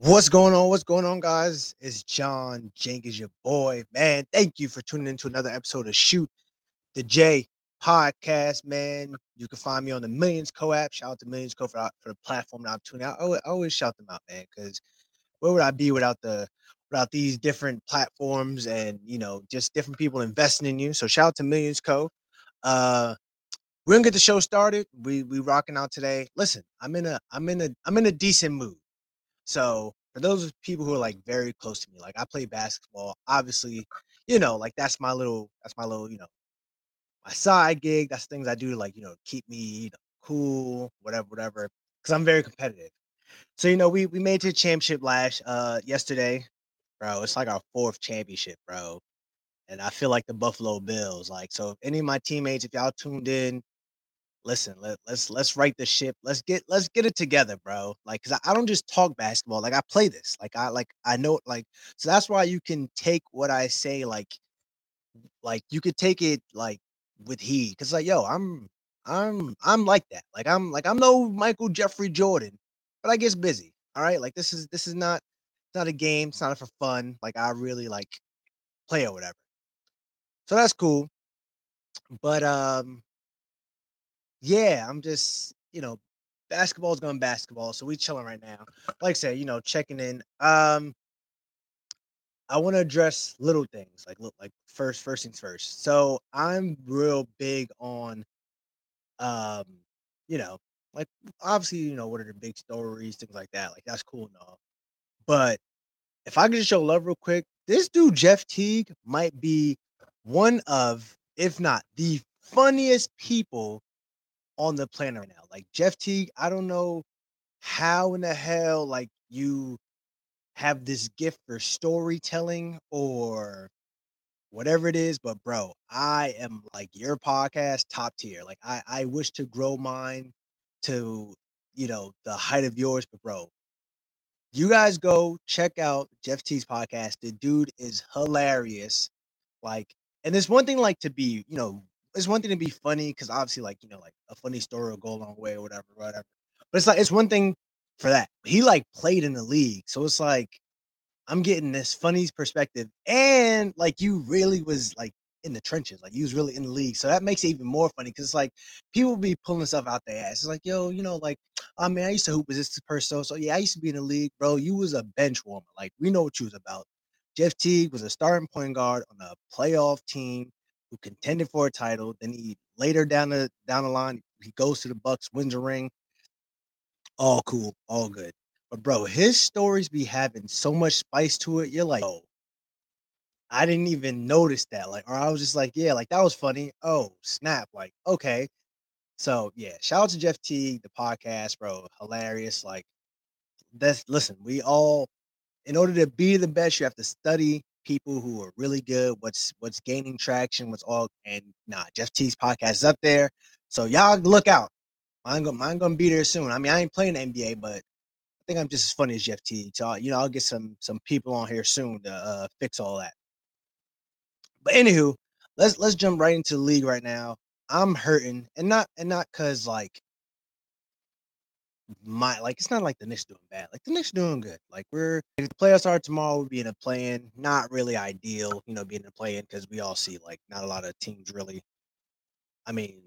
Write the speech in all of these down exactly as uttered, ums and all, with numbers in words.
What's going on? What's going on, guys? It's John Jenkins, your boy, man. Thank you for tuning into another episode of Shoot the Jay podcast, man. You can find me on the Millions Co app. Shout out to Millions Co for, for the platform and opportunity. I always, I always shout them out, man, because where would I be without the without these different platforms and, you know, just different people investing in you? So shout out to Millions Co. Uh, we're gonna get the show started. We we rocking out today. Listen, I'm in a I'm in a I'm in a decent mood. So for those people who are like very close to me, like I play basketball, obviously, you know, like that's my little, that's my little, you know, my side gig. That's things I do to like, you know, keep me you know, cool, whatever, whatever, because I'm very competitive. So, you know, we, we made it to the championship last uh, yesterday, bro. It's like our fourth championship, bro. And I feel like the Buffalo Bills, like, so if any of my teammates, if y'all tuned in, Listen, let, let's let's right the ship. Let's get let's get it together, bro. Like, cause I, I don't just talk basketball. Like I play this. Like I like I know. Like so that's why you can take what I say. Like, like you could take it like with heed. Cause like yo, I'm I'm I'm like that. Like I'm like I'm no Michael Jeffrey Jordan, but I get busy. All right. Like this is this is not it's not a game. It's not for fun. Like I really like play or whatever. So that's cool. But um. Yeah, I'm just, you know, basketball's going basketball, so we chilling right now. Like I said, you know, checking in. Um, I want to address little things, like look, like first, first things first. So I'm real big on, um, you know, like obviously, you know, what are the big stories, things like that. Like that's cool and all, but if I could just show love real quick, this dude Jeff Teague might be one of, if not the funniest people on the planet right now. Like Jeff Teague, I don't know how in the hell like you have this gift for storytelling or whatever it is, but bro, I am like your podcast top tier. Like I, I wish to grow mine to, you know, the height of yours, but bro, you guys go check out Jeff Teague's podcast. The dude is hilarious. Like, and it's one thing like to be, you know, it's one thing to be funny because obviously like, you know, like a funny story will go a long way or whatever, whatever. But it's like, it's one thing for that. He like played in the league. So it's like, I'm getting this funny perspective and like you really was like in the trenches. Like you was really in the league. So that makes it even more funny because it's like people be pulling stuff out their ass. It's like, yo, you know, like, I mean, I used to hoop with this person. So yeah, I used to be in the league, bro. You was a bench warmer. Like we know what you was about. Jeff Teague was a starting point guard on a playoff team who contended for a title. Then he later down the down the line, he goes to the Bucks, wins a ring. All cool, all good. But bro, his stories be having so much spice to it. You're like, oh, I didn't even notice that. Like, or I was just like, yeah, like that was funny. Oh, snap. Like, okay. So yeah, shout out to Jeff Teague, the podcast, bro. Hilarious. Like, that's listen, we all in order to be the best, you have to study people who are really good, what's what's gaining traction, what's all, and nah, Jeff Teague's podcast is up there. So y'all look out. Mine gonna, mine gonna be there soon. I mean, I ain't playing the N B A, but I think I'm just as funny as Jeff Teague. So, you know, I'll get some some people on here soon to uh, fix all that. But anywho, let's let's jump right into the league right now. I'm hurting, and not and not cause like My like it's not like the Knicks doing bad. Like the Knicks doing good. Like we're if the playoffs are tomorrow, we'll be in a play-in. Not really ideal, you know, being in a play-in because we all see like not a lot of teams really. I mean,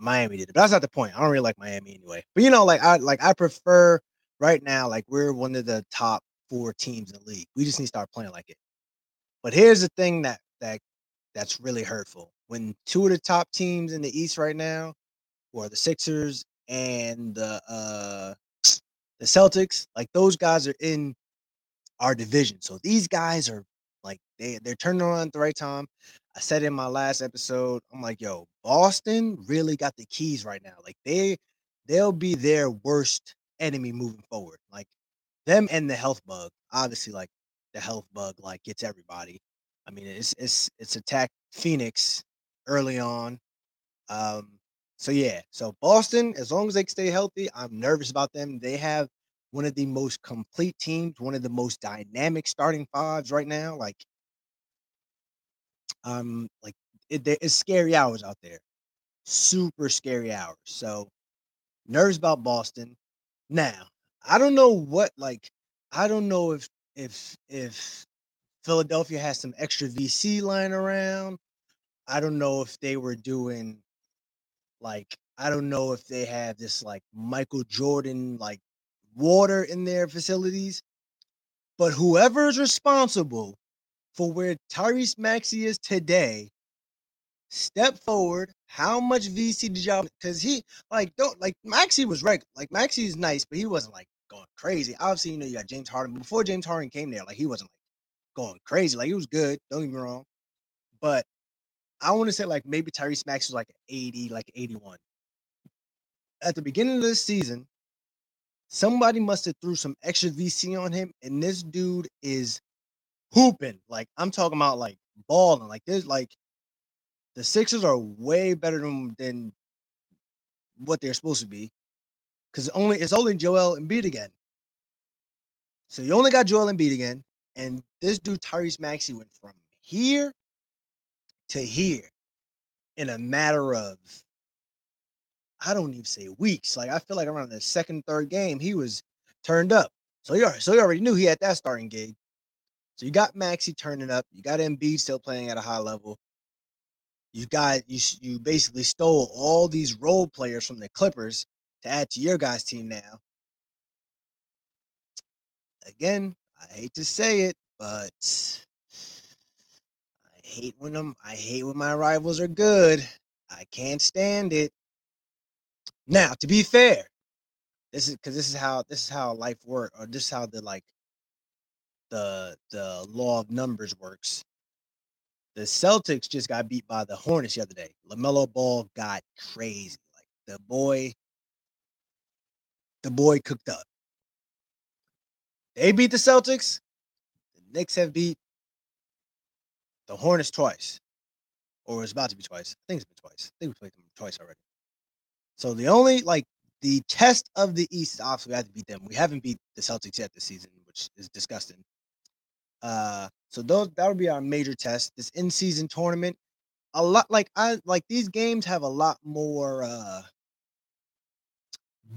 Miami did it, but that's not the point. I don't really like Miami anyway. But you know, like I like I prefer right now. Like we're one of the top four teams in the league. We just need to start playing like it. But here's the thing that that that's really hurtful when two of the top teams in the East right now, who are the Sixers and the uh the Celtics, like those guys are in our division. So these guys are like they they're turning around at the right time. I said in my last episode, I'm like, yo, Boston really got the keys right now. Like they they'll be their worst enemy moving forward. Like them and the health bug. Obviously, like the health bug like gets everybody. I mean, it's it's it's attacked Phoenix early on. Um So, yeah, so Boston, as long as they stay healthy, I'm nervous about them. They have one of the most complete teams, one of the most dynamic starting fives right now. Like, um, like it, it's scary hours out there, super scary hours. So, nervous about Boston. Now, I don't know what, like, I don't know if if if Philadelphia has some extra V C lying around. I don't know if they were doing like I don't know if they have this like Michael Jordan like water in their facilities. But whoever is responsible for where Tyrese Maxey is today, step forward. How much V C did y'all? Because he like don't like Maxey was regular. Like Maxey is nice, but he wasn't like going crazy. Obviously, you know you got James Harden. Before James Harden came there, like he wasn't like going crazy. Like he was good. Don't get me wrong, but I want to say like maybe Tyrese Maxey was like eighty, like eighty-one. At the beginning of this season, somebody must have threw some extra V C on him, and this dude is hooping. Like I'm talking about like balling. Like there's like. The Sixers are way better than, than what they're supposed to be, because only it's only Joel Embiid again. So you only got Joel Embiid again, and this dude Tyrese Maxey went from here to here in a matter of, I don't even say weeks. Like I feel like around the second, third game, he was turned up. So you so you already knew he had that starting gig. So you got Maxey turning up. You got Embiid still playing at a high level. You got you you basically stole all these role players from the Clippers to add to your guys' team now. Again, I hate to say it, but I hate when them I hate when my rivals are good. I can't stand it. Now, to be fair, this is because this is how this is how life works, or this is how the like the the law of numbers works. The Celtics just got beat by the Hornets the other day. LaMelo Ball got crazy. Like the boy, the boy cooked up. They beat the Celtics. The Knicks have beat the Hornets twice. Or it's about to be twice. I think it's been twice. I think we played them twice already. So the only, like, the test of the East is obviously we have to beat them. We haven't beat the Celtics yet this season, which is disgusting. Uh, so those that would be our major test. This in-season tournament, a lot like I like these games have a lot more uh,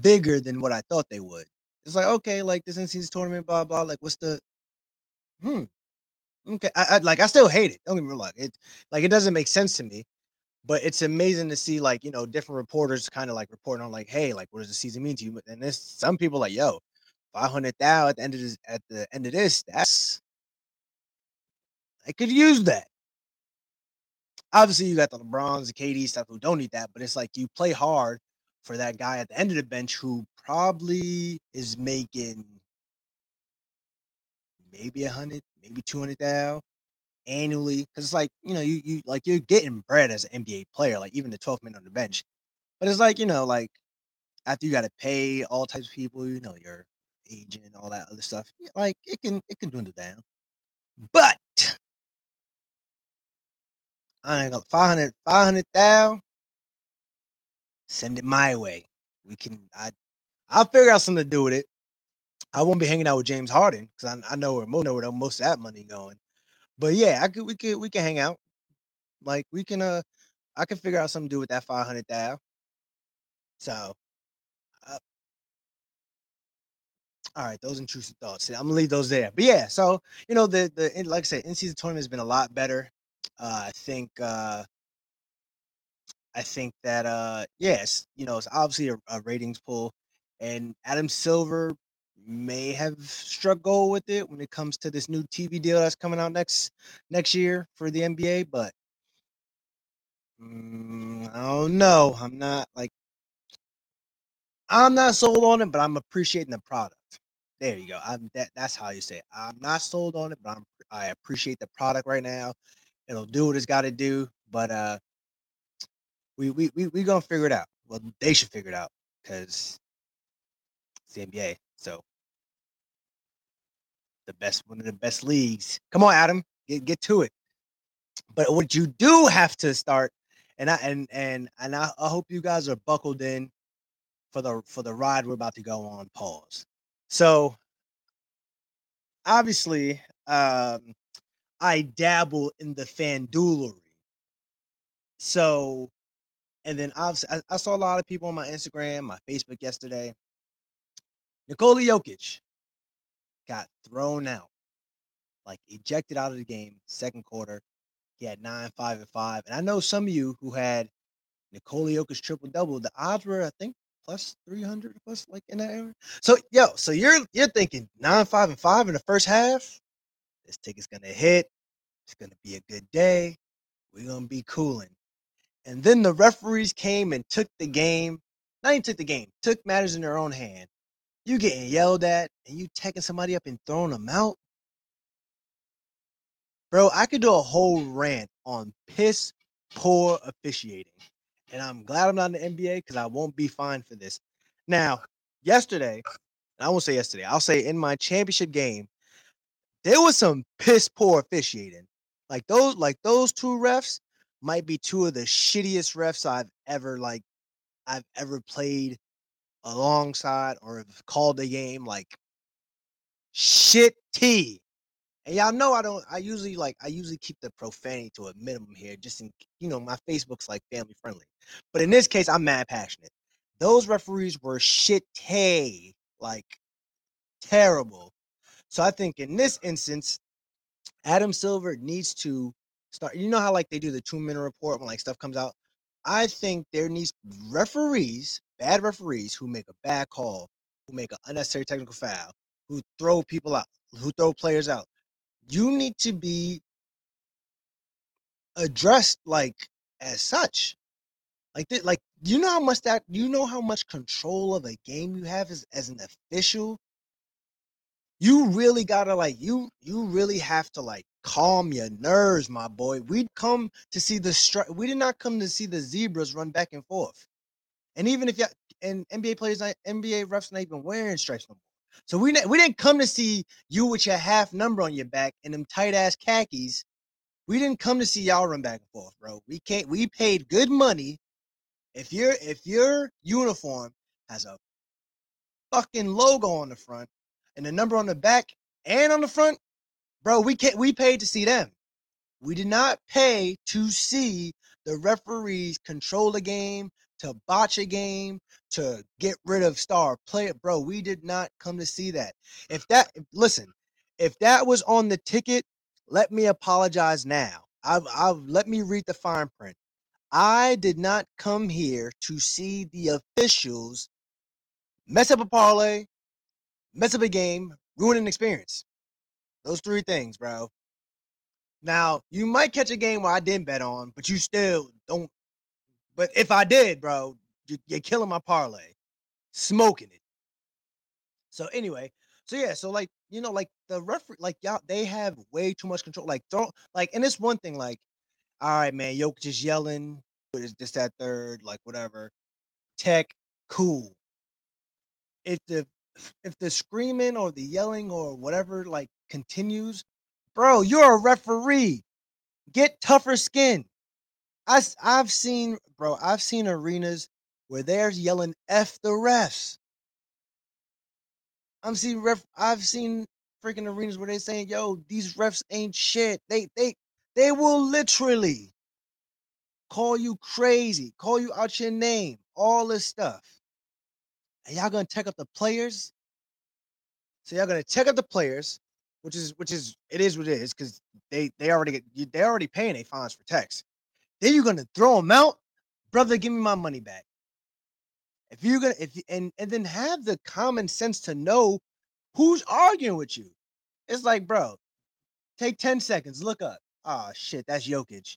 bigger than what I thought they would. It's like okay, like this in-season tournament, blah blah. Like what's the hmm? Okay, I, I like I still hate it. Don't get me wrong, it like it doesn't make sense to me. But it's amazing to see like you know different reporters kind of like reporting on like hey like what does the season mean to you? And there's some people like yo, five hundred thousand at the end of this at the end of this that's. I could use that. Obviously, you got the LeBrons, the K D stuff who don't need that, but it's like you play hard for that guy at the end of the bench who probably is making maybe a hundred, maybe two hundred thousand annually. Cause it's like, you know, you you like you're getting bread as an N B A player, like even the twelfth man on the bench. But it's like, you know, like after you gotta pay all types of people, you know, your agent and all that other stuff, like it can it can dwindle down. But I ain't gonna five hundred, five hundred thousand. Send it my way. We can. I, I'll figure out something to do with it. I won't be hanging out with James Harden because I, I know where, know where most of that money going. But yeah, I could. We could. We can hang out. Like we can. Uh, I can figure out something to do with that five hundred thousand. So, uh, all right. Those intrusive thoughts. I'm gonna leave those there. But yeah. So you know the the like I said, in-season tournament has been a lot better. Uh, I think uh, I think that uh, yes, you know, it's obviously a, a ratings pull, and Adam Silver may have struck gold with it when it comes to this new T V deal that's coming out next next year for the N B A. But um, I don't know. I'm not like I'm not sold on it, but I'm appreciating the product. There you go. I'm that. That's how you say it. I'm not sold on it, but I'm, I appreciate the product right now. It'll do what it's got to do, but uh, we we we we gonna figure it out. Well, they should figure it out because it's the N B A, so the best one of the best leagues. Come on, Adam, get get to it. But what you do have to start, and I and and and I, I hope you guys are buckled in for the for the ride we're about to go on. Pause. So obviously, um. I dabble in the fandoolery. So, and then obviously, I, I saw a lot of people on my Instagram, my Facebook yesterday. Nikola Jokic got thrown out, like ejected out of the game, second quarter. He had nine, five, and five. And I know some of you who had Nikola Jokic triple-double, the odds were, I think, plus three hundred, plus like in that area. So, yo, so you're you're thinking nine, five, and five in the first half? This ticket's going to hit. It's going to be a good day. We're going to be cooling. And then the referees came and took the game. Not even took the game. Took matters in their own hand. You getting yelled at, and you taking somebody up and throwing them out? Bro, I could do a whole rant on piss poor officiating. And I'm glad I'm not in the N B A because I won't be fined for this. Now, yesterday, and I won't say yesterday, I'll say in my championship game, there was some piss poor officiating. Like those, like those two refs might be two of the shittiest refs I've ever like I've ever played alongside or have called the game. Like shitty. And y'all know I don't, I usually like, I usually keep the profanity to a minimum here, just in, you know, my Facebook's like family friendly. But in this case, I'm mad passionate. Those referees were shitty, like terrible. So I think in this instance, Adam Silver needs to start, you know how like they do the two minute report when like stuff comes out? I think there needs referees, bad referees who make a bad call, who make an unnecessary technical foul, who throw people out, who throw players out. You need to be addressed like as such, like th- like you know how much that you know how much control of a game you have as, as an official. You really gotta like you you really have to like calm your nerves, my boy. We'd come to see the stri- we did not come to see the zebras run back and forth, and even if you and N B A players, not, N B A refs not even wearing stripes no more. So we we didn't come to see you with your half number on your back and them tight ass khakis. We didn't come to see y'all run back and forth, bro. We can't. We paid good money. If your if your uniform has a fucking logo on the front and a number on the back and on the front, bro, we can't. We paid to see them. We did not pay to see the referees control the game, to botch a game, to get rid of star player. Bro, we did not come to see that. If that, listen, if that was on the ticket, let me apologize now. I've, I've let me read the fine print. I did not come here to see the officials mess up a parlay, mess up a game, ruin an experience. Those three things, bro. Now, you might catch a game where I didn't bet on, but you still don't. But if I did, bro, you're killing my parlay, smoking it. So anyway, so yeah, so like, you know, like the referee, like y'all, they have way too much control. Like throw, like, and it's one thing, like, all right, man, Jokic just yelling, is this that third, like whatever, tech, cool. If the if the screaming or the yelling or whatever like continues, bro, you're a referee. Get tougher skin. I I've seen, bro, I've seen arenas where they're yelling "F the refs." I'm seeing ref. I've seen freaking arenas where they're saying, "Yo, these refs ain't shit." They they they will literally call you crazy, call you out your name, all this stuff. And y'all gonna check up the players. So y'all gonna check up the players, which is which is it is what it is because they they already get, they already paying their fines for text. Then you're gonna throw them out, brother. Give me my money back. If you're gonna, if you, and and then have the common sense to know who's arguing with you. It's like, bro, take ten seconds, look up. Oh shit, that's Jokic.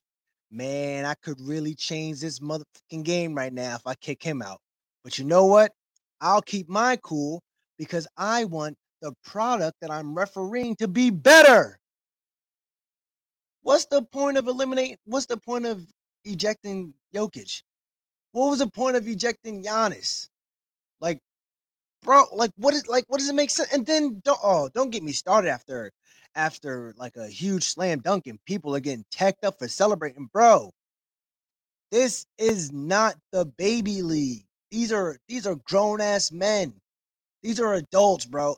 Man, I could really change this motherfucking game right now if I kick him out. But you know what? I'll keep my cool because I want the product that I'm refereeing to be better. What's the point of eliminating? What's the point of ejecting Jokic? What was the point of ejecting Giannis? Like, bro, like what is like what does it make sense? And then don't oh, don't get me started after after like a huge slam dunk and people are getting teched up for celebrating, bro. This is not the baby league. These are these are grown ass men. These are adults, bro.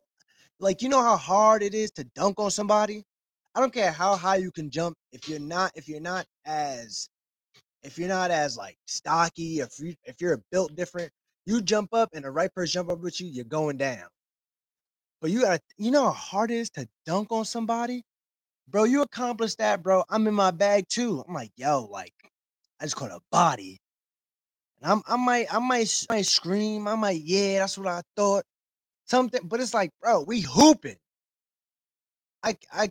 Like, you know how hard it is to dunk on somebody? I don't care how high you can jump if you're not if you're not as If you're not as like stocky, if you if you're built different, you jump up and the right person jump up with you, you're going down. But you got to, you know how hard it is to dunk on somebody? Bro, you accomplished that, bro. I'm in my bag too. I'm like, yo, like, I just caught a body. And I'm, I might, I might, I might scream. I might, yeah, that's what I thought. Something, but it's like, bro, we hooping. I, I,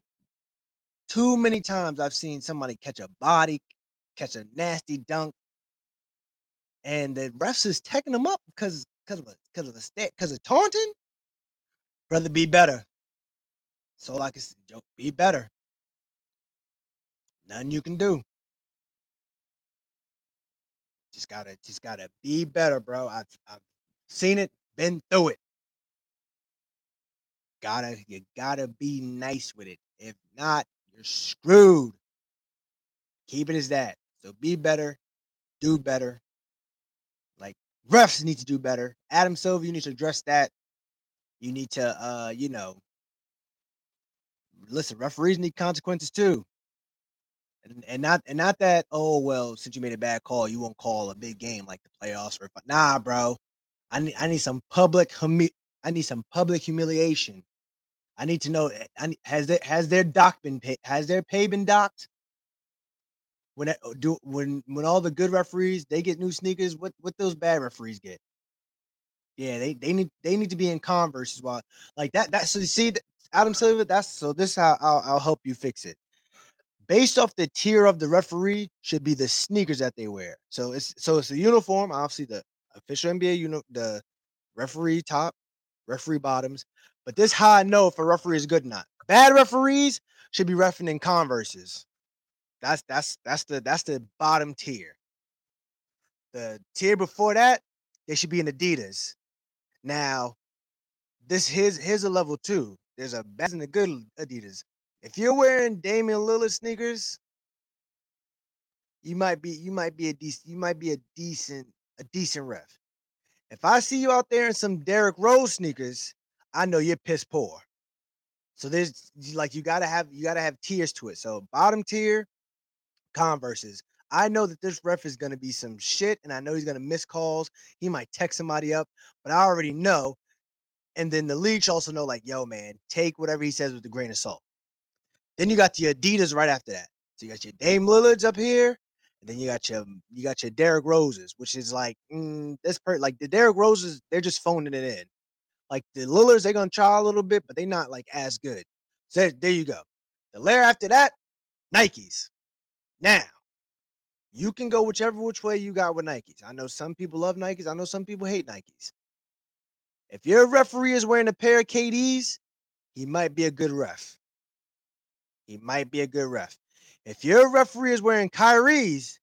too many times I've seen somebody catch a body, catch a nasty dunk, and the refs is taking them up because, because of, because of the stat, because of taunting. Brother, be better. So like it's a joke, be better. Nothing you can do. Just gotta, just gotta be better, bro. I've, I've seen it, been through it. Gotta, you gotta be nice with it. If not, you're screwed. Keep it as that. So be better, do better. Like refs need to do better. Adam Silver, you need to address that. You need to, uh, you know, listen. Referees need consequences too. And, and not and not that, oh, well, since you made a bad call, you won't call a big game like the playoffs. Or, nah, bro. I need I need some public humi- I need some public humiliation. I need to know, I need, has there, has their doc been paid? Has their pay been docked? When I, do when when all the good referees, they get new sneakers, what what those bad referees get? Yeah, they, they need they need to be in Converse as well. Like that that so you see Adam Silver, that's so this is how I'll, I'll help you fix it. Based off the tier of the referee should be the sneakers that they wear. So it's so it's the uniform, obviously the official N B A, you know, the referee top, referee bottoms. But this is how I know if a referee is good or not. Bad referees should be reffing in Converses. That's that's that's the that's the bottom tier. The tier before that, they should be in Adidas. Now, this here's here's a level two. There's a bad and a good Adidas. If you're wearing Damian Lillard sneakers, you might be you might be a decent you might be a decent a decent ref. If I see you out there in some Derrick Rose sneakers, I know you're piss poor. So there's like you gotta have you gotta have tiers to it. So bottom tier, Converses. I know that this ref is going to be some shit, and I know he's going to miss calls. He might text somebody up, but I already know. And then the league should also know, like, yo, man, take whatever he says with a grain of salt. Then you got the Adidas right after that. So you got your Dame Lillards up here, and then you got your you got your Derrick Roses, which is like mm, this per like the Derrick Roses, they're just phoning it in. Like the Lillards, they're gonna try a little bit, but they're not like as good. So there, there you go. The layer after that, Nikes. Now. You can go whichever which way you got with Nikes. I know some people love Nikes. I know some people hate Nikes. If your referee is wearing a pair of K Ds, he might be a good ref. He might be a good ref. If your referee is wearing Kyrie's,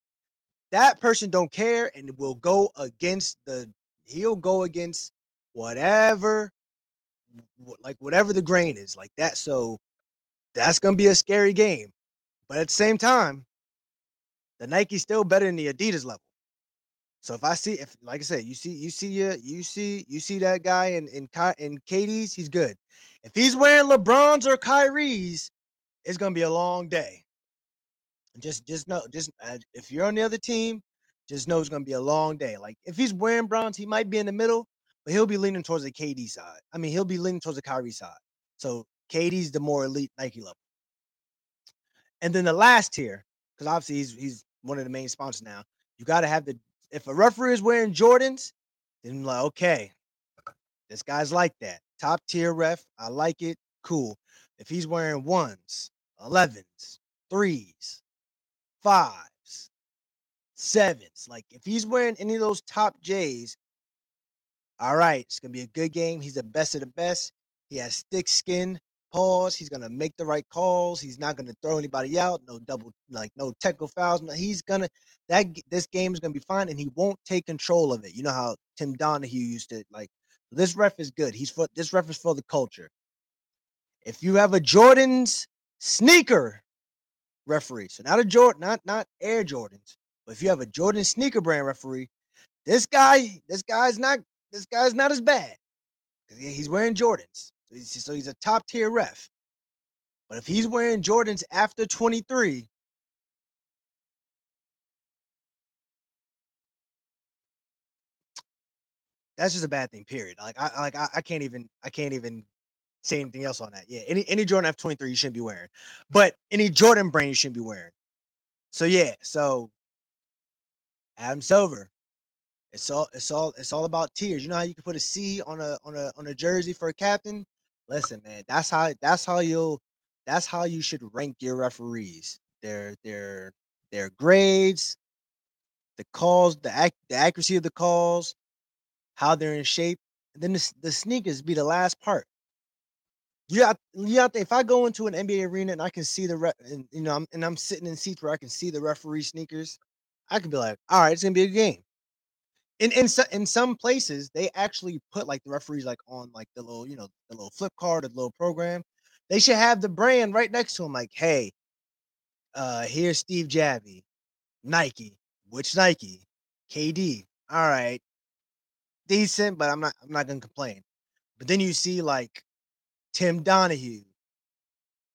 that person don't care and will go against the, he'll go against whatever, like whatever the grain is like that. So that's going to be a scary game. But at the same time, the Nike's still better than the Adidas level. So if I see, if like I said, you see, you see, uh, you see, you see that guy in in in K D's, he's good. If he's wearing LeBron's or Kyrie's, it's gonna be a long day. Just, just know, just uh, if you're on the other team, just know it's gonna be a long day. Like if he's wearing Bronze, he might be in the middle, but he'll be leaning towards the K D side. I mean, he'll be leaning towards the Kyrie side. So K D's the more elite Nike level. And then the last tier, because obviously he's he's. one of the main sponsors now. You got to have the, if a referee is wearing Jordans, then I'm like, okay, this guy's like that. Top tier ref. I like it. Cool. If he's wearing ones, elevens, threes, fives, sevens, like if he's wearing any of those top J's, all right, it's going to be a good game. He's the best of the best. He has thick skin. Pause. He's gonna make the right calls. He's not gonna throw anybody out. No double, like no technical fouls. No, he's gonna that this game is gonna be fine, and he won't take control of it. You know how Tim Donaghy used to like. This ref is good. He's for this ref is for the culture. If you have a Jordans sneaker referee, so not a Jordan, not not Air Jordans, but if you have a Jordan sneaker brand referee, this guy, this guy's not this guy's not as bad because he's wearing Jordans. So he's a top tier ref. But if he's wearing Jordans after twenty-three, that's just a bad thing, period. Like I like I, I can't even I can't even say anything else on that. Yeah, any any Jordan F twenty-three you shouldn't be wearing, but any Jordan brand you shouldn't be wearing. So yeah, so Adam Silver, it's all it's all it's all about tiers. You know how you can put a C on a on a on a jersey for a captain? Listen, man, that's how that's how you'll that's how you should rank your referees. Their their their grades, the calls, the ac- the accuracy of the calls, how they're in shape. And then the, the sneakers be the last part. You got, you got to, if I go into an N B A arena and I can see the re- and, you know, I'm, and I'm sitting in seats where I can see the referee sneakers, I can be like, all right, it's gonna be a game. And in so, in some places, they actually put like the referees like on like the little, you know, the little flip card, or the little program. They should have the brand right next to them, like, hey, uh, here's Steve Javy, Nike. Which Nike? K D. All right, decent, but I'm not I'm not gonna complain. But then you see like Tim Donaghy.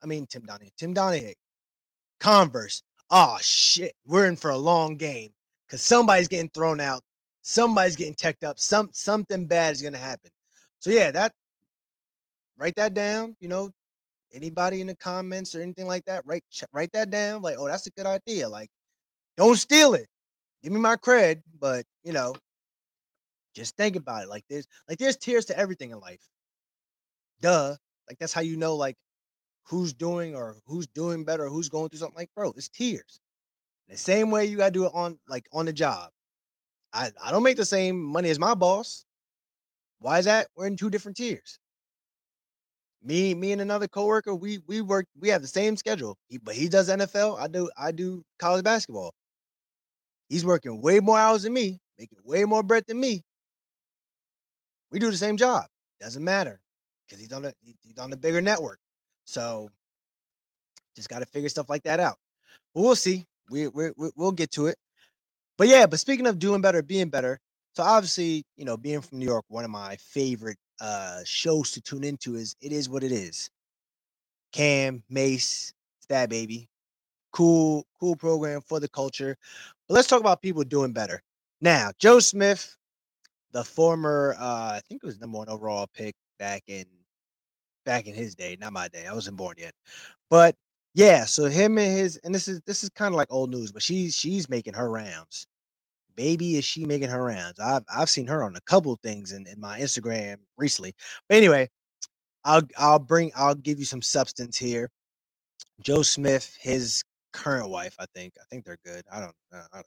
I mean Tim Donaghy. Tim Donaghy. Converse. Oh shit, we're in for a long game because somebody's getting thrown out, somebody's getting teched up, some something bad is gonna happen. So yeah, that write that down. You know, anybody in the comments or anything like that, write write that down. Like, oh, that's a good idea. Like, don't steal it. Give me my cred, but you know, just think about it. Like there's like there's tiers to everything in life. Duh. Like that's how you know like who's doing or who's doing better, or who's going through something. Like, bro, it's tiers. The same way you gotta do it on like on the job. I, I don't make the same money as my boss. Why is that? We're in two different tiers. Me, me and another coworker, we we work, we have the same schedule. He, but he does N F L. I do I do college basketball. He's working way more hours than me, making way more bread than me. We do the same job. Doesn't matter because he's on a he's on a bigger network. So just got to figure stuff like that out. But we'll see. We we we'll get to it. But yeah. But speaking of doing better, being better. So obviously, you know, being from New York, one of my favorite uh, shows to tune into is It Is What It Is. Cam Mace, it's that baby. Cool, cool program for the culture. But let's talk about people doing better. Now, Joe Smith, the former, uh, I think it was number one overall pick back in back in his day, not my day. I wasn't born yet. But yeah, so him and his, and this is this is kind of like old news, but she's she's making her rounds. Baby, is she making her rounds? I've I've seen her on a couple of things in, in my Instagram recently. But anyway, I'll I'll bring I'll give you some substance here. Joe Smith, his current wife, I think. I think they're good. I don't, I don't know.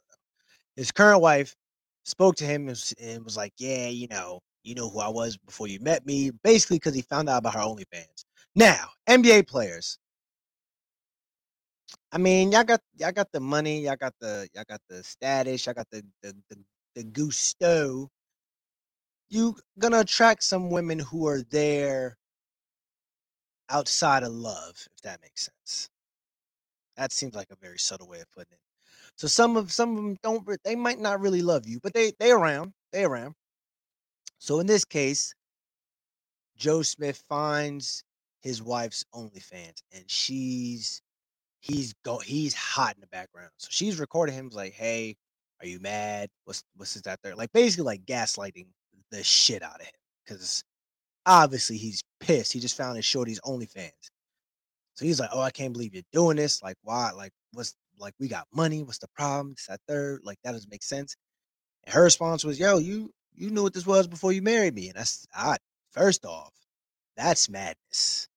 His current wife spoke to him and, and was like, yeah, you know, you know who I was before you met me, basically because he found out about her OnlyFans. Now, N B A players. I mean, y'all got y'all got the money, y'all got the y'all got the status, y'all got the the the, the gusto. You gonna attract some women who are there outside of love, if that makes sense. That seems like a very subtle way of putting it. So some of some of them don't. They might not really love you, but they they around. They around. So in this case, Joe Smith finds his wife's OnlyFans, and she's he's go he's hot in the background. So she's recording him like, "Hey, are you mad? What's what's is that there?" Like basically like gaslighting the shit out of him because obviously he's pissed. He just found his shorty's OnlyFans. So he's like, oh, I can't believe you're doing this. Like, why? Like, what's like, we got money. What's the problem? It's that third. Like, that doesn't make sense. And her response was, yo, you, you knew what this was before you married me. And that's, I, first off, that's madness.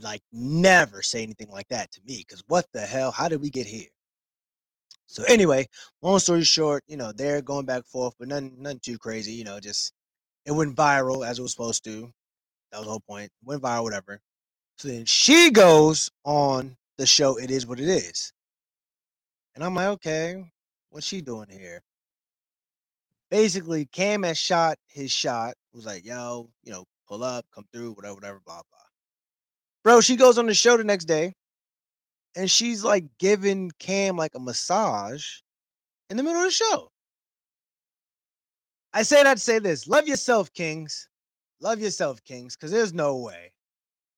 Like, never say anything like that to me. Cause what the hell? How did we get here? So anyway, long story short, you know, they're going back and forth, but nothing, nothing too crazy. You know, just, it went viral as it was supposed to. That was the whole point. It went viral, whatever. So then she goes on the show, It Is What It Is. And I'm like, okay, what's she doing here? Basically, Cam has shot his shot. It was like, yo, you know, pull up, come through, whatever, whatever, blah, blah. Bro, she goes on the show the next day, and she's like giving Cam like a massage in the middle of the show. I say that to say this. Love yourself, Kings. Love yourself, Kings, because there's no way.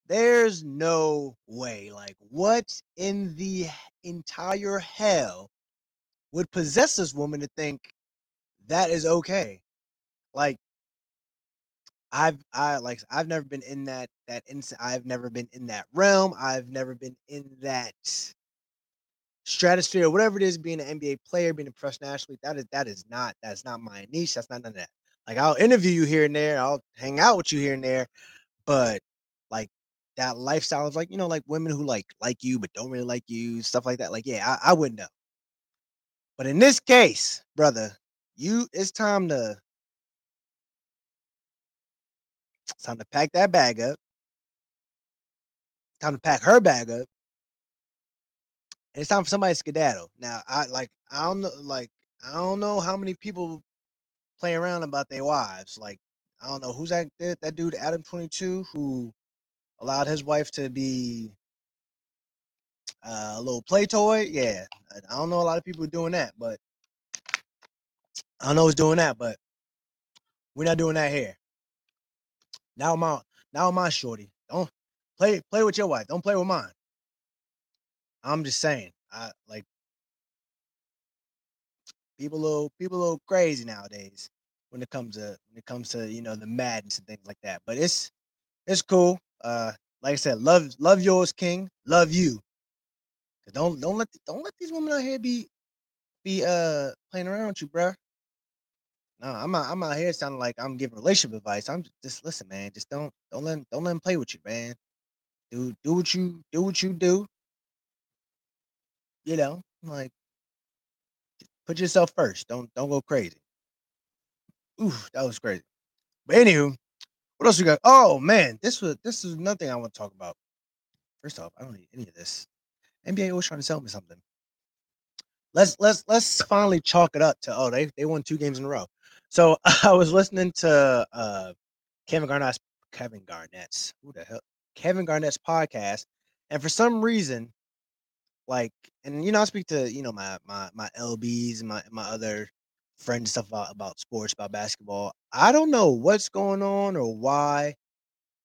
There's no way. Like, what in the entire hell would possess this woman to think that is okay? Like, I've I like I've never been in that that in, I've never been in that realm. I've never been in that stratosphere, whatever it is, being an N B A player, being a professional athlete. That is that is not that's not my niche. That's not none of that. Like, I'll interview you here and there, I'll hang out with you here and there, but like that lifestyle of like, you know, like women who like like you but don't really like you, stuff like that. Like, yeah, I, I wouldn't know. But in this case, brother, you it's time to. It's time to pack that bag up. Time to pack her bag up. And it's time for somebody to skedaddle. Now, I like I don't know, like I don't know how many people play around about their wives. Like, I don't know who's that that dude, Adam twenty-two, who allowed his wife to be uh, a little play toy. Yeah, I don't know a lot of people doing that, but I don't know who's doing that, but we're not doing that here. Now my now my shorty. Don't play play with your wife. Don't play with mine. I'm just saying. I like people a little people a little crazy nowadays when it comes to when it comes to, you know, the madness and things like that. But it's it's cool. Uh like I said, love love yours, King. Love you. Don't don't let don't let these women out here be be uh playing around with you, bruh. No, I'm out, I'm out here sounding like I'm giving relationship advice. I'm just, just listen, man. Just don't don't let him, don't let him play with you, man. Do do what you do what you do. You know, like put yourself first. Don't don't go crazy. Oof, that was crazy. But anywho, what else we got? Oh man, this was this is nothing I want to talk about. First off, I don't need any of this. N B A always trying to sell me something. Let's let's let's finally chalk it up to oh they they won two games in a row. So I was listening to uh, Kevin Garnett's Kevin Garnett's who the hell Kevin Garnett's podcast, and for some reason, like, and you know, I speak to, you know, my my my L Bs and my my other friends and stuff about, about sports, about basketball. I don't know what's going on or why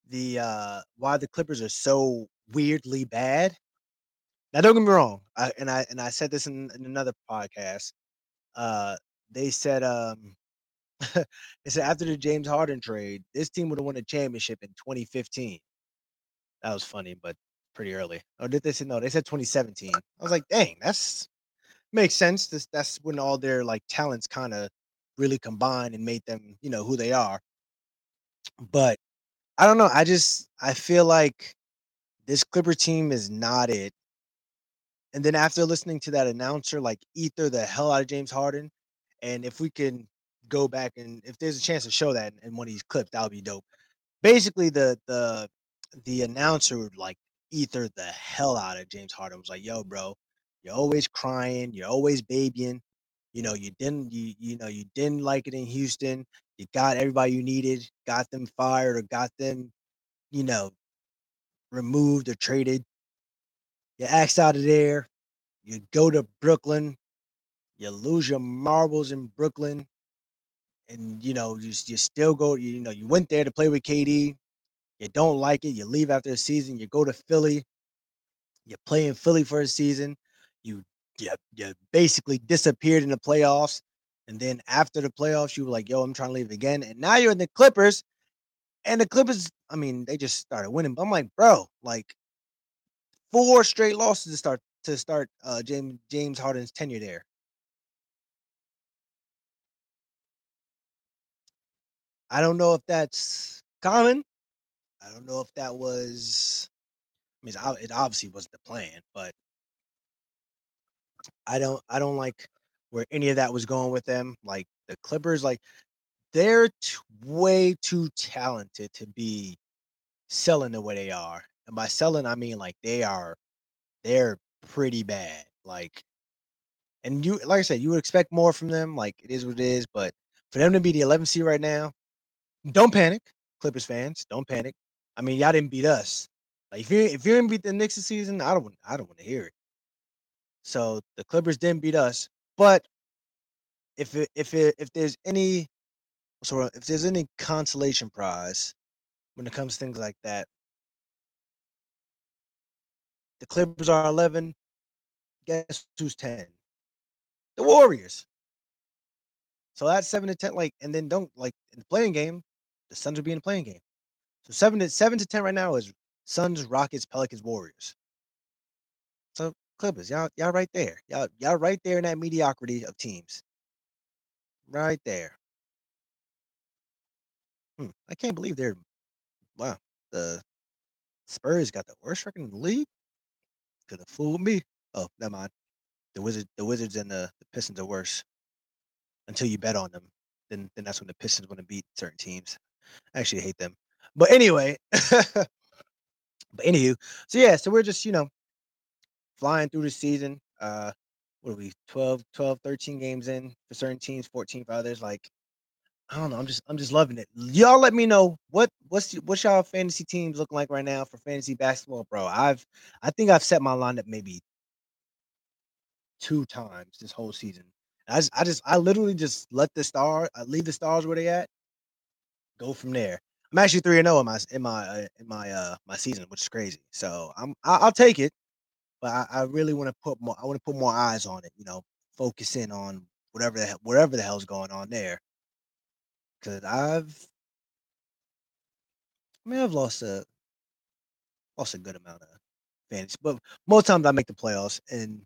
the uh, why the Clippers are so weirdly bad. Now don't get me wrong, I, and I and I said this in, in another podcast. Uh, they said um. They said after the James Harden trade, this team would have won a championship in twenty fifteen. That was funny, but pretty early. Oh, did they say no? They said twenty seventeen. I was like, dang, that's makes sense. This that's when all their like talents kind of really combined and made them, you know, who they are. But I don't know. I just I feel like this Clipper team is not it. And then after listening to that announcer, like ether the hell out of James Harden, and if we can go back and if there's a chance to show that in one of these clips, that would be dope. Basically, the the the announcer would like ether the hell out of James Harden. It was like, "Yo, bro, you're always crying, you're always babying. You know, you didn't you you know you didn't like it in Houston. You got everybody you needed, got them fired or got them, you know, removed or traded. You axe out of there. You go to Brooklyn. You lose your marbles in Brooklyn." And, you know, you, you still go, you, you know, you went there to play with K D. You don't like it. You leave after the season. You go to Philly. You play in Philly for a season. You, you, you basically disappeared in the playoffs. And then after the playoffs, you were like, yo, I'm trying to leave again. And now you're in the Clippers. And the Clippers, I mean, they just started winning. But I'm like, bro, like four straight losses to start to start uh, James James Harden's tenure there. I don't know if that's common. I don't know if that was, I mean, it obviously wasn't the plan, but I don't, I don't like where any of that was going with them. Like the Clippers, like they're t- way too talented to be selling the way they are. And by selling, I mean, like they are, they're pretty bad. Like, and you, like I said, you would expect more from them. Like it is what it is, but for them to be the eleventh seed right now, don't panic, Clippers fans. Don't panic. I mean, y'all didn't beat us. Like if you if you didn't beat the Knicks this season, I don't I don't want to hear it. So the Clippers didn't beat us, but if it, if it, if there's any sort of if there's any consolation prize when it comes to things like that, the Clippers are eleven. Guess who's ten? The Warriors. So that's seven to ten, like, and then don't like in the playing game, The Suns would be in a play-in game. So seven to seven to ten right now is Suns, Rockets, Pelicans, Warriors. So Clippers, y'all, y'all right there. Y'all, y'all right there in that mediocrity of teams. Right there. Hmm. I can't believe they're. Wow, the Spurs got the worst record in the league. Could have fooled me. Oh, never mind. The Wizards, the Wizards, and the, the Pistons are worse. Until you bet on them, then then that's when the Pistons want to beat certain teams. I actually hate them. But anyway, but anywho, so yeah, so we're just, you know, flying through the season. Uh, what are we, twelve, twelve, thirteen games in for certain teams, fourteen for others. Like, I don't know. I'm just, I'm just loving it. Y'all let me know what, what's, what's y'all fantasy teams looking like right now for fantasy basketball, bro. I've, I think I've set my lineup maybe two times this whole season. I just, I just, I literally just let the stars, I leave the stars where they at, go from there. I'm actually three and zero in my in my uh, in my uh my season, which is crazy. So I'm I, I'll take it, but I, I really want to put more I want to put more eyes on it. You know, focus in on whatever the hell, whatever the hell's going on there. Cause I've, I mean, I've lost a lost a good amount of fantasy, but most times I make the playoffs, and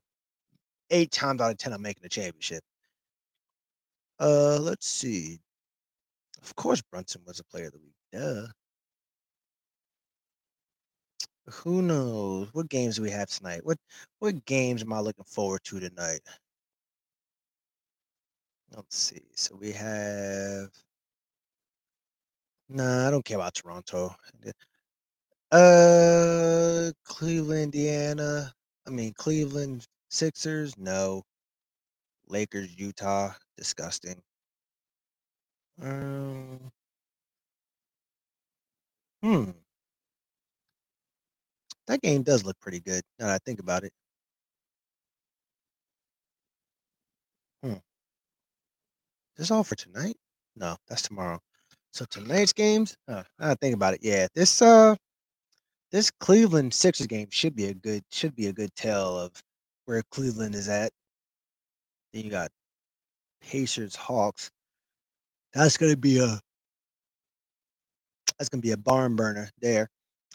eight times out of ten I'm making the championship. Uh, let's see. Of course, Brunson was a player of the week. Duh. Who knows? What games do we have tonight? What what games am I looking forward to tonight? Let's see. So we have. Nah, I don't care about Toronto. Uh, Cleveland, Indiana. I mean, Cleveland Sixers. No. Lakers, Utah. Disgusting. Um. Hmm. That game does look pretty good now that I think about it. Hmm. Is this all for tonight? No, that's tomorrow. So tonight's games, uh, now I think about it. Yeah, this uh this Cleveland Sixers game should be a good should be a good tell of where Cleveland is at. Then you got Pacers, Hawks. That's gonna be a That's going to be a barn burner there.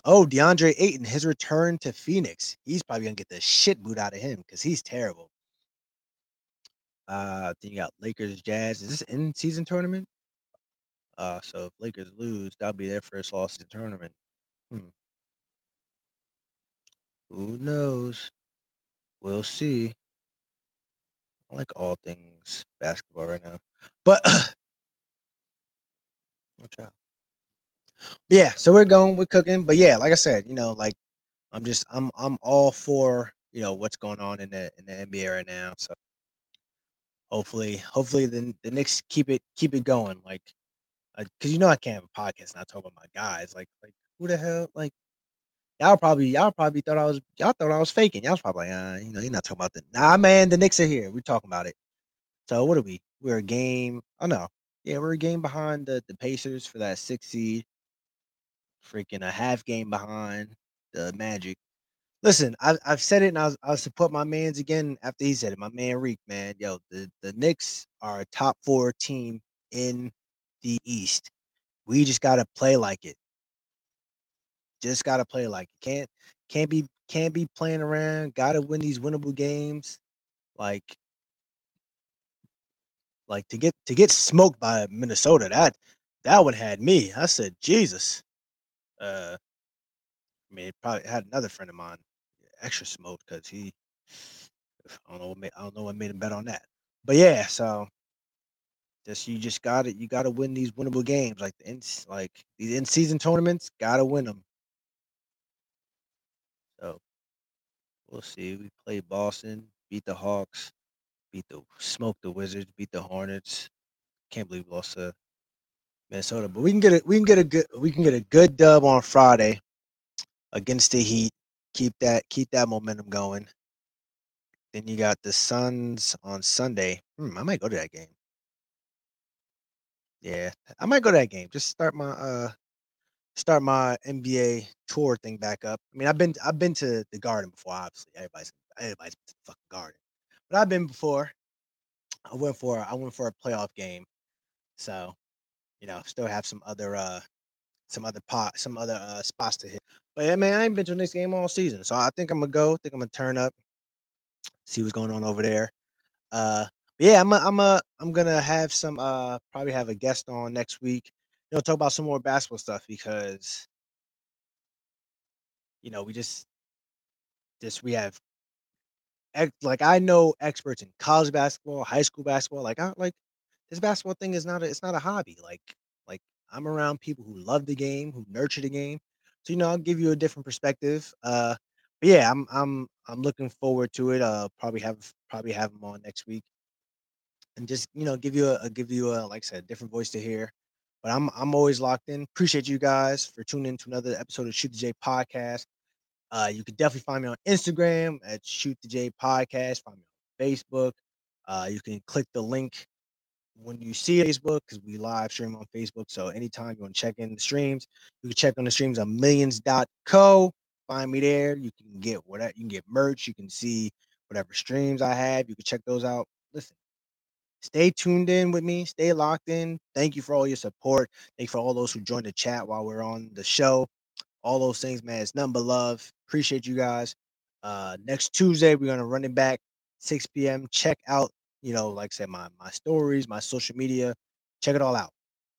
Oh, DeAndre Ayton, his return to Phoenix. He's probably going to get the shit boot out of him because he's terrible. Uh, then you got Lakers, Jazz. Is this an in-season tournament? Uh, so if Lakers lose, that'll be their first loss in the tournament. Hmm. Who knows? We'll see. I like all things basketball right now. But watch out. Yeah, so we're going, we're cooking, but yeah, like I said, you know, like I'm just, I'm, I'm all for, you know, what's going on in the in the N B A right now. So hopefully, hopefully the the Knicks keep it keep it going, like, because you know I can't have a podcast and not talk about my guys. Like, like who the hell, like y'all probably y'all probably thought I was y'all thought I was faking. Y'all was probably like, uh, you know, you're not talking about the nah man. The Knicks are here. We're talking about it. So what are we? We're a game. Oh no, yeah, we're a game behind the the Pacers for that sixth seed. Freaking a half game behind the Magic. Listen, I've I've said it, and I'll I'll support my man's again after he said it. My man Reek, man, yo, the the Knicks are a top four team in the East. We just gotta play like it. Just gotta play like it. Can't can't be can't be playing around. Gotta win these winnable games. Like like to get to get smoked by Minnesota. That that one had me. I said, Jesus. Uh, I mean, it probably had another friend of mine extra smoke because he, I don't know, what made, I don't know what made him bet on that. But yeah, so just you just got it. You got to win these winnable games, like the in, like these in season tournaments. Got to win them. So we'll see. We played Boston, beat the Hawks, beat the smoke the Wizards, beat the Hornets. Can't believe we lost to Minnesota, but we can get it. We can get a good. We can get a good dub on Friday against the Heat. Keep that. Keep that momentum going. Then you got the Suns on Sunday. Hmm, I might go to that game. Yeah, I might go to that game. Just start my uh, start my N B A tour thing back up. I mean, I've been I've been to the Garden before. Obviously, everybody's everybody's been to the fucking Garden, but I've been before. I went for I went for a playoff game, so. you know, still have some other uh some other pot some other uh, spots to hit. But yeah, man, I ain't been to this game all season, so I think I'm gonna go. I think I'm gonna turn up, see what's going on over there. Uh, yeah, I'm a, I'm a, I'm gonna have some uh probably have a guest on next week. You know, talk about some more basketball stuff because you know we just just we have ex- like I know experts in college basketball, high school basketball. Like I like this basketball thing is not a, it's not a hobby. Like like I'm around people who love the game, who nurture the game. So, you know, I'll give you a different perspective. Uh, but yeah, I'm I'm I'm looking forward to it. Uh, probably have probably have them on next week, and just you know give you a give you a like I said, different voice to hear. But I'm I'm always locked in. Appreciate you guys for tuning in to another episode of Shoot the Jay Podcast. Uh, you can definitely find me on Instagram at Shoot the Jay Podcast. Find me on Facebook. Uh, you can click the link when you see Facebook because we live stream on Facebook. So anytime you want to check in the streams, you can check on the streams on millions dot co. Find me there. You can get whatever you can get merch. You can see whatever streams I have. You can check those out. Listen, stay tuned in with me. Stay locked in. Thank you for all your support. Thank you for all those who joined the chat while we're on the show. All those things, man. It's nothing but love. Appreciate you guys. Uh, next Tuesday, we're gonna run it back six p.m. Check out, you know, like I said, my my stories, my social media. Check it all out.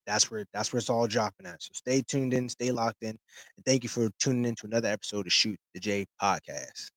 That's where that's where it's all dropping at. So stay tuned in, stay locked in, and thank you for tuning in to another episode of Shoot the Jay Podcast.